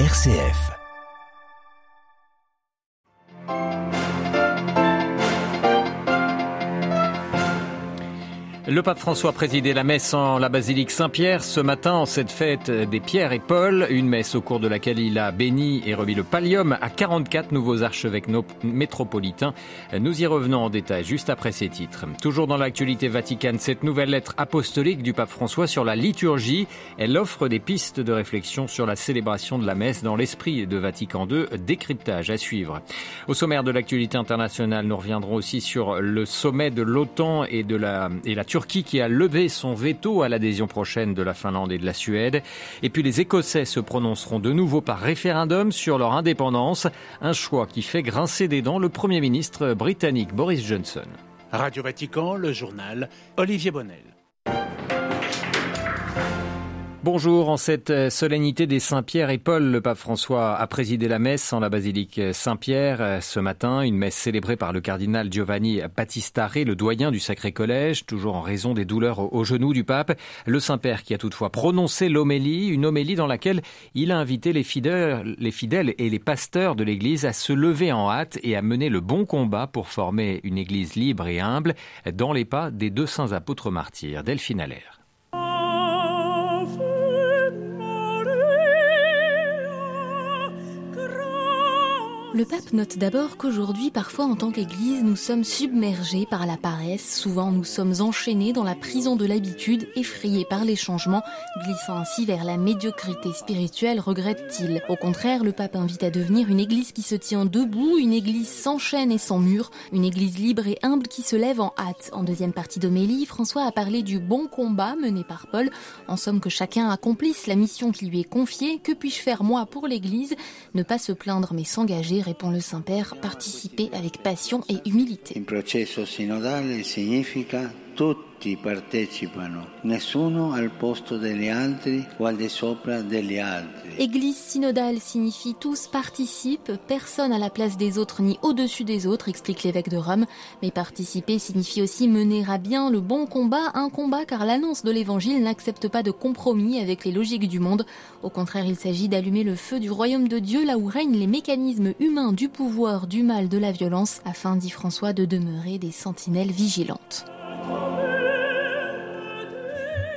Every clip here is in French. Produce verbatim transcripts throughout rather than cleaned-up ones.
R C F. Le pape François présidait la messe en la basilique Saint-Pierre ce matin en cette fête des Pierre et Paul. Une messe au cours de laquelle il a béni et remis le pallium à quarante-quatre nouveaux archevêques métropolitains. Nous y revenons en détail juste après ces titres. Toujours dans l'actualité vaticane, cette nouvelle lettre apostolique du pape François sur la liturgie. Elle offre des pistes de réflexion sur la célébration de la messe dans l'esprit de Vatican deux. Décryptage à suivre. Au sommaire de l'actualité internationale, nous reviendrons aussi sur le sommet de l'OTAN et de la, et la Turquie qui a levé son veto à l'adhésion prochaine de la Finlande et de la Suède. Et puis les Écossais se prononceront de nouveau par référendum sur leur indépendance. Un choix qui fait grincer des dents le Premier ministre britannique Boris Johnson. Radio Vatican, le journal, Olivier Bonnel. Bonjour. En cette solennité des Saint-Pierre et Paul, le pape François a présidé la messe en la basilique Saint-Pierre ce matin. Une messe célébrée par le cardinal Giovanni Battista Re, le doyen du Sacré Collège, toujours en raison des douleurs aux genoux du pape. Le Saint-Père qui a toutefois prononcé l'homélie, une homélie dans laquelle il a invité les fidèles, les fidèles et les pasteurs de l'Église à se lever en hâte et à mener le bon combat pour former une Église libre et humble dans les pas des deux saints apôtres martyrs. Delphine Allaire. Le pape note d'abord qu'aujourd'hui, parfois en tant qu'Église, nous sommes submergés par la paresse. Souvent, nous sommes enchaînés dans la prison de l'habitude, effrayés par les changements, glissant ainsi vers la médiocrité spirituelle, regrette-t-il. Au contraire, le pape invite à devenir une Église qui se tient debout, une Église sans chaîne et sans mur, une Église libre et humble qui se lève en hâte. En deuxième partie d'homélie, François a parlé du bon combat mené par Paul. En somme, que chacun accomplisse la mission qui lui est confiée. Que puis-je faire, moi, pour l'Église ? Ne pas se plaindre, mais s'engager, répond le Saint-Père, participer avec passion et humilité. Un processo sinodale significa tutti partecipano, nessuno al posto degli altri o al di sopra degli altri. Église synodale signifie tous participent, personne à la place des autres ni au-dessus des autres, explique l'évêque de Rome. Mais participer signifie aussi mener à bien le bon combat, un combat car l'annonce de l'évangile n'accepte pas de compromis avec les logiques du monde. Au contraire, il s'agit d'allumer le feu du royaume de Dieu là où règnent les mécanismes humains du pouvoir, du mal, de la violence, afin, dit François, de demeurer des sentinelles vigilantes.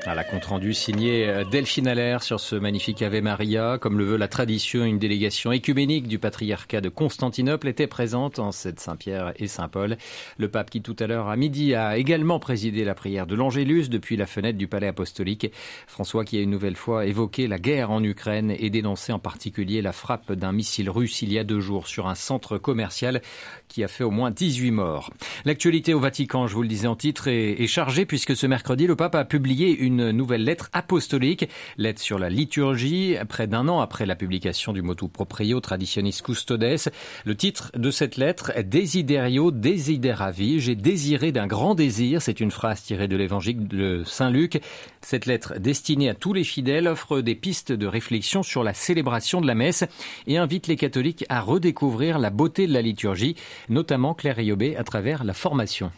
À la compte-rendu signée Delphine Allaire sur ce magnifique Ave Maria. Comme le veut la tradition, une délégation écuménique du patriarcat de Constantinople était présente en cette Saint-Pierre et Saint-Paul. Le pape qui tout à l'heure à midi a également présidé la prière de l'Angélus depuis la fenêtre du palais apostolique. François qui a une nouvelle fois évoqué la guerre en Ukraine et dénoncé en particulier la frappe d'un missile russe il y a deux jours sur un centre commercial qui a fait au moins dix-huit morts. L'actualité au Vatican, je vous le disais en titre, est chargée puisque ce mercredi, le pape a publié une Une nouvelle lettre apostolique, lettre sur la liturgie, près d'un an après la publication du motu proprio Traditionis Custodes. Le titre de cette lettre, Desiderio Desideravi, j'ai désiré d'un grand désir, c'est une phrase tirée de l'évangile de Saint-Luc. Cette lettre, destinée à tous les fidèles, offre des pistes de réflexion sur la célébration de la messe et invite les catholiques à redécouvrir la beauté de la liturgie, notamment Claire Ayobé à travers la formation.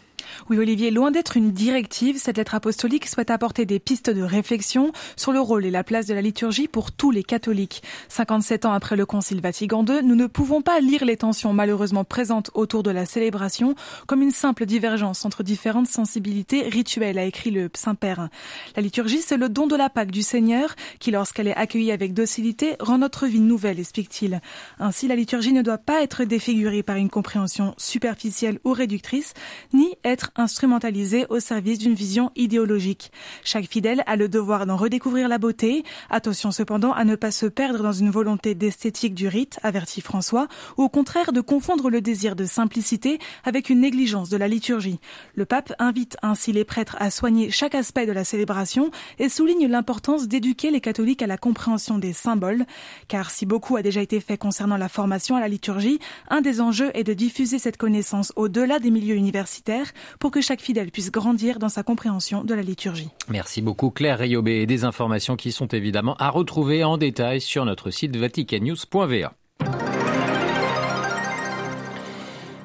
Oui, Olivier, loin d'être une directive, cette lettre apostolique souhaite apporter des pistes de réflexion sur le rôle et la place de la liturgie pour tous les catholiques. cinquante-sept ans après le Concile Vatican deux, nous ne pouvons pas lire les tensions malheureusement présentes autour de la célébration comme une simple divergence entre différentes sensibilités rituelles, a écrit le Saint-Père. La liturgie, c'est le don de la Pâque du Seigneur qui, lorsqu'elle est accueillie avec docilité, rend notre vie nouvelle, explique-t-il. Ainsi, la liturgie ne doit pas être défigurée par une compréhension superficielle ou réductrice, ni être instrumentalisé au service d'une vision idéologique. Chaque fidèle a le devoir d'en redécouvrir la beauté. Attention cependant à ne pas se perdre dans une volonté d'esthétique du rite, avertit François, ou au contraire de confondre le désir de simplicité avec une négligence de la liturgie. Le pape invite ainsi les prêtres à soigner chaque aspect de la célébration et souligne l'importance d'éduquer les catholiques à la compréhension des symboles. Car si beaucoup a déjà été fait concernant la formation à la liturgie, un des enjeux est de diffuser cette connaissance au-delà des milieux universitaires pour que chaque fidèle puisse grandir dans sa compréhension de la liturgie. Merci beaucoup Claire Ayobé, et des informations qui sont évidemment à retrouver en détail sur notre site vatican news point v a.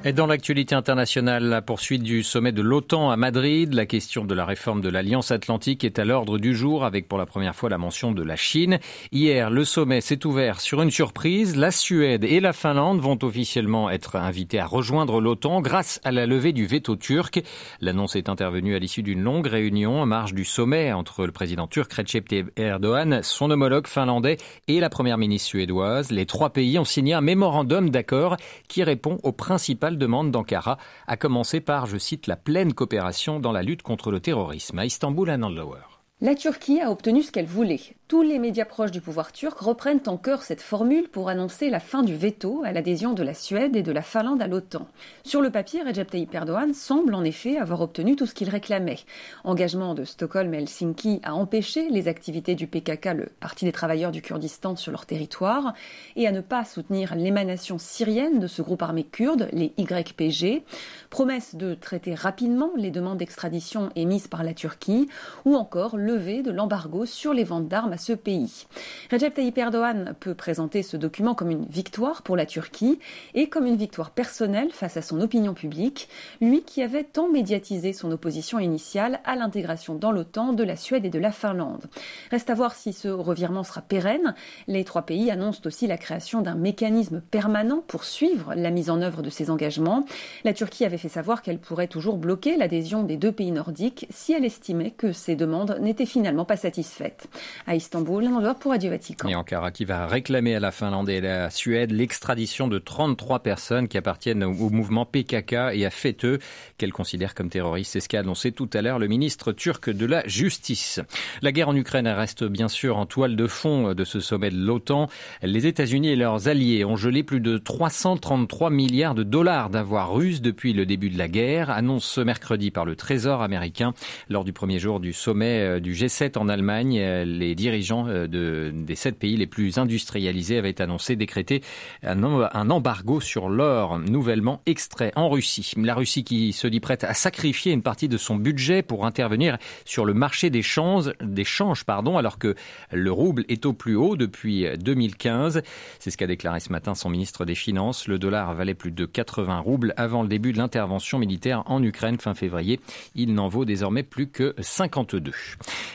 Et dans l'actualité internationale, la poursuite du sommet de l'OTAN à Madrid, la question de la réforme de l'Alliance Atlantique est à l'ordre du jour avec pour la première fois la mention de la Chine. Hier, le sommet s'est ouvert sur une surprise. La Suède et la Finlande vont officiellement être invitées à rejoindre l'OTAN grâce à la levée du veto turc. L'annonce est intervenue à l'issue d'une longue réunion en marge du sommet entre le président turc Recep Tayyip Erdogan, son homologue finlandais et la première ministre suédoise. Les trois pays ont signé un mémorandum d'accord qui répond aux principales demande d'Ankara, à commencer par, je cite, la pleine coopération dans la lutte contre le terrorisme. À Istanbul, Anand Lower. La Turquie a obtenu ce qu'elle voulait. Tous les médias proches du pouvoir turc reprennent en chœur cette formule pour annoncer la fin du veto à l'adhésion de la Suède et de la Finlande à l'OTAN. Sur le papier, Recep Tayyip Erdogan semble en effet avoir obtenu tout ce qu'il réclamait. Engagement de Stockholm et Helsinki à empêcher les activités du P K K, le Parti des travailleurs du Kurdistan, sur leur territoire, et à ne pas soutenir l'émanation syrienne de ce groupe armé kurde, les Y P G. Promesse de traiter rapidement les demandes d'extradition émises par la Turquie, ou encore levée de l'embargo sur les ventes d'armes à ce pays. Recep Tayyip Erdogan peut présenter ce document comme une victoire pour la Turquie et comme une victoire personnelle face à son opinion publique, lui qui avait tant médiatisé son opposition initiale à l'intégration dans l'OTAN de la Suède et de la Finlande. Reste à voir si ce revirement sera pérenne. Les trois pays annoncent aussi la création d'un mécanisme permanent pour suivre la mise en œuvre de ces engagements. La Turquie avait fait savoir qu'elle pourrait toujours bloquer l'adhésion des deux pays nordiques si elle estimait que ces demandes n'étaient n'était finalement pas satisfaite. À Istanbul, on doit pour Radio Vatican. Et Ankara qui va réclamer à la Finlande et à la Suède l'extradition de trente-trois personnes qui appartiennent au mouvement P K K et à FETÖ, qu'elle considère comme terroristes. C'est ce qu'a annoncé tout à l'heure le ministre turc de la Justice. La guerre en Ukraine reste bien sûr en toile de fond de ce sommet de l'OTAN. Les États-Unis et leurs alliés ont gelé plus de trois cent trente-trois milliards de dollars d'avoirs russes depuis le début de la guerre, annonce ce mercredi par le Trésor américain lors du premier jour du sommet du G sept en Allemagne. Les dirigeants de, des sept pays les plus industrialisés avaient annoncé décréter un, un embargo sur l'or nouvellement extrait en Russie. La Russie qui se dit prête à sacrifier une partie de son budget pour intervenir sur le marché des changes, des changes pardon, alors que le rouble est au plus haut depuis deux mille quinze. C'est ce qu'a déclaré ce matin son ministre des Finances. Le dollar valait plus de quatre-vingts roubles avant le début de l'intervention militaire en Ukraine fin février. Il n'en vaut désormais plus que cinquante-deux.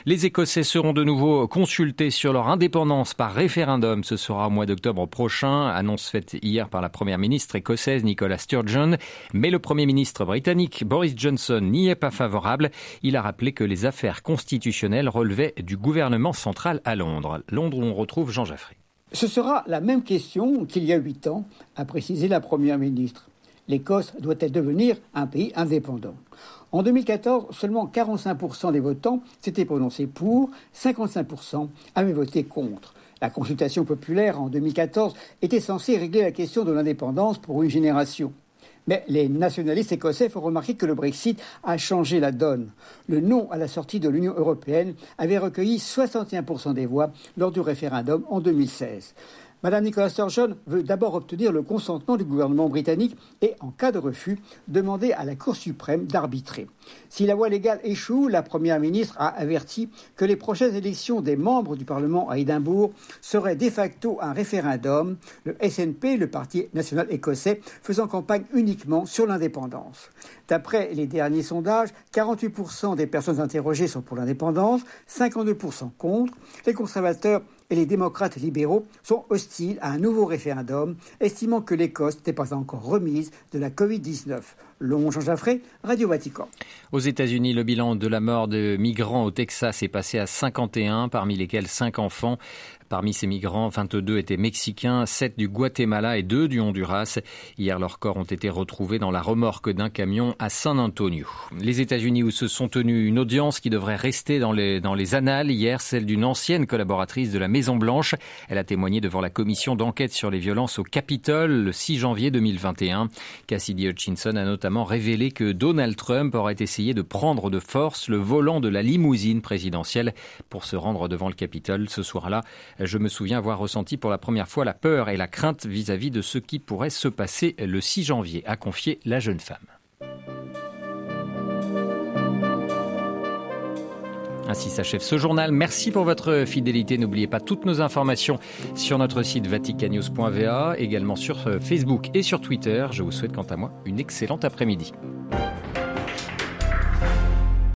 Les Écossais seront de nouveau consultés sur leur indépendance par référendum. Ce sera au mois d'octobre prochain, annonce faite hier par la première ministre écossaise Nicola Sturgeon. Mais le premier ministre britannique Boris Johnson n'y est pas favorable. Il a rappelé que les affaires constitutionnelles relevaient du gouvernement central à Londres. Londres où on retrouve Jean Jaffray. Ce sera la même question qu'il y a huit ans, a précisé la première ministre. L'Écosse doit-elle devenir un pays indépendant ? En deux mille quatorze, seulement quarante-cinq pour cent des votants s'étaient prononcés pour, cinquante-cinq pour cent avaient voté contre. La consultation populaire en deux mille quatorze était censée régler la question de l'indépendance pour une génération. Mais les nationalistes écossais font remarquer que le Brexit a changé la donne. Le non à la sortie de l'Union européenne avait recueilli soixante et un pour cent des voix lors du référendum en deux mille seize. Madame Nicola Sturgeon veut d'abord obtenir le consentement du gouvernement britannique et, en cas de refus, demander à la Cour suprême d'arbitrer. Si la voie légale échoue, la Première ministre a averti que les prochaines élections des membres du Parlement à Édimbourg seraient de facto un référendum, le S N P, le Parti national écossais, faisant campagne uniquement sur l'indépendance. D'après les derniers sondages, quarante-huit pour cent des personnes interrogées sont pour l'indépendance, cinquante-deux pour cent contre. Les conservateurs et les démocrates libéraux sont hostiles à un nouveau référendum, estimant que l'Écosse n'est pas encore remise de la covid dix-neuf. Long Jean Jaffray, Radio Vatican. Aux États-Unis, le bilan de la mort de migrants au Texas est passé à cinquante et un, parmi lesquels cinq enfants. Parmi ces migrants, vingt-deux étaient mexicains, sept du Guatemala et deux du Honduras. Hier, leurs corps ont été retrouvés dans la remorque d'un camion à San Antonio. Les États-Unis où se sont tenues une audience qui devrait rester dans les, dans les annales. Hier, celle d'une ancienne collaboratrice de la Maison-Blanche. Elle a témoigné devant la commission d'enquête sur les violences au Capitole le six janvier deux mille vingt et un. Cassidy Hutchinson a notamment révélé que Donald Trump aurait essayé de prendre de force le volant de la limousine présidentielle pour se rendre devant le Capitole ce soir-là. Je me souviens avoir ressenti pour la première fois la peur et la crainte vis-à-vis de ce qui pourrait se passer le six janvier, a confié la jeune femme. Ainsi s'achève ce journal. Merci pour votre fidélité. N'oubliez pas toutes nos informations sur notre site vatican news point v a, également sur Facebook et sur Twitter. Je vous souhaite quant à moi une excellente après-midi.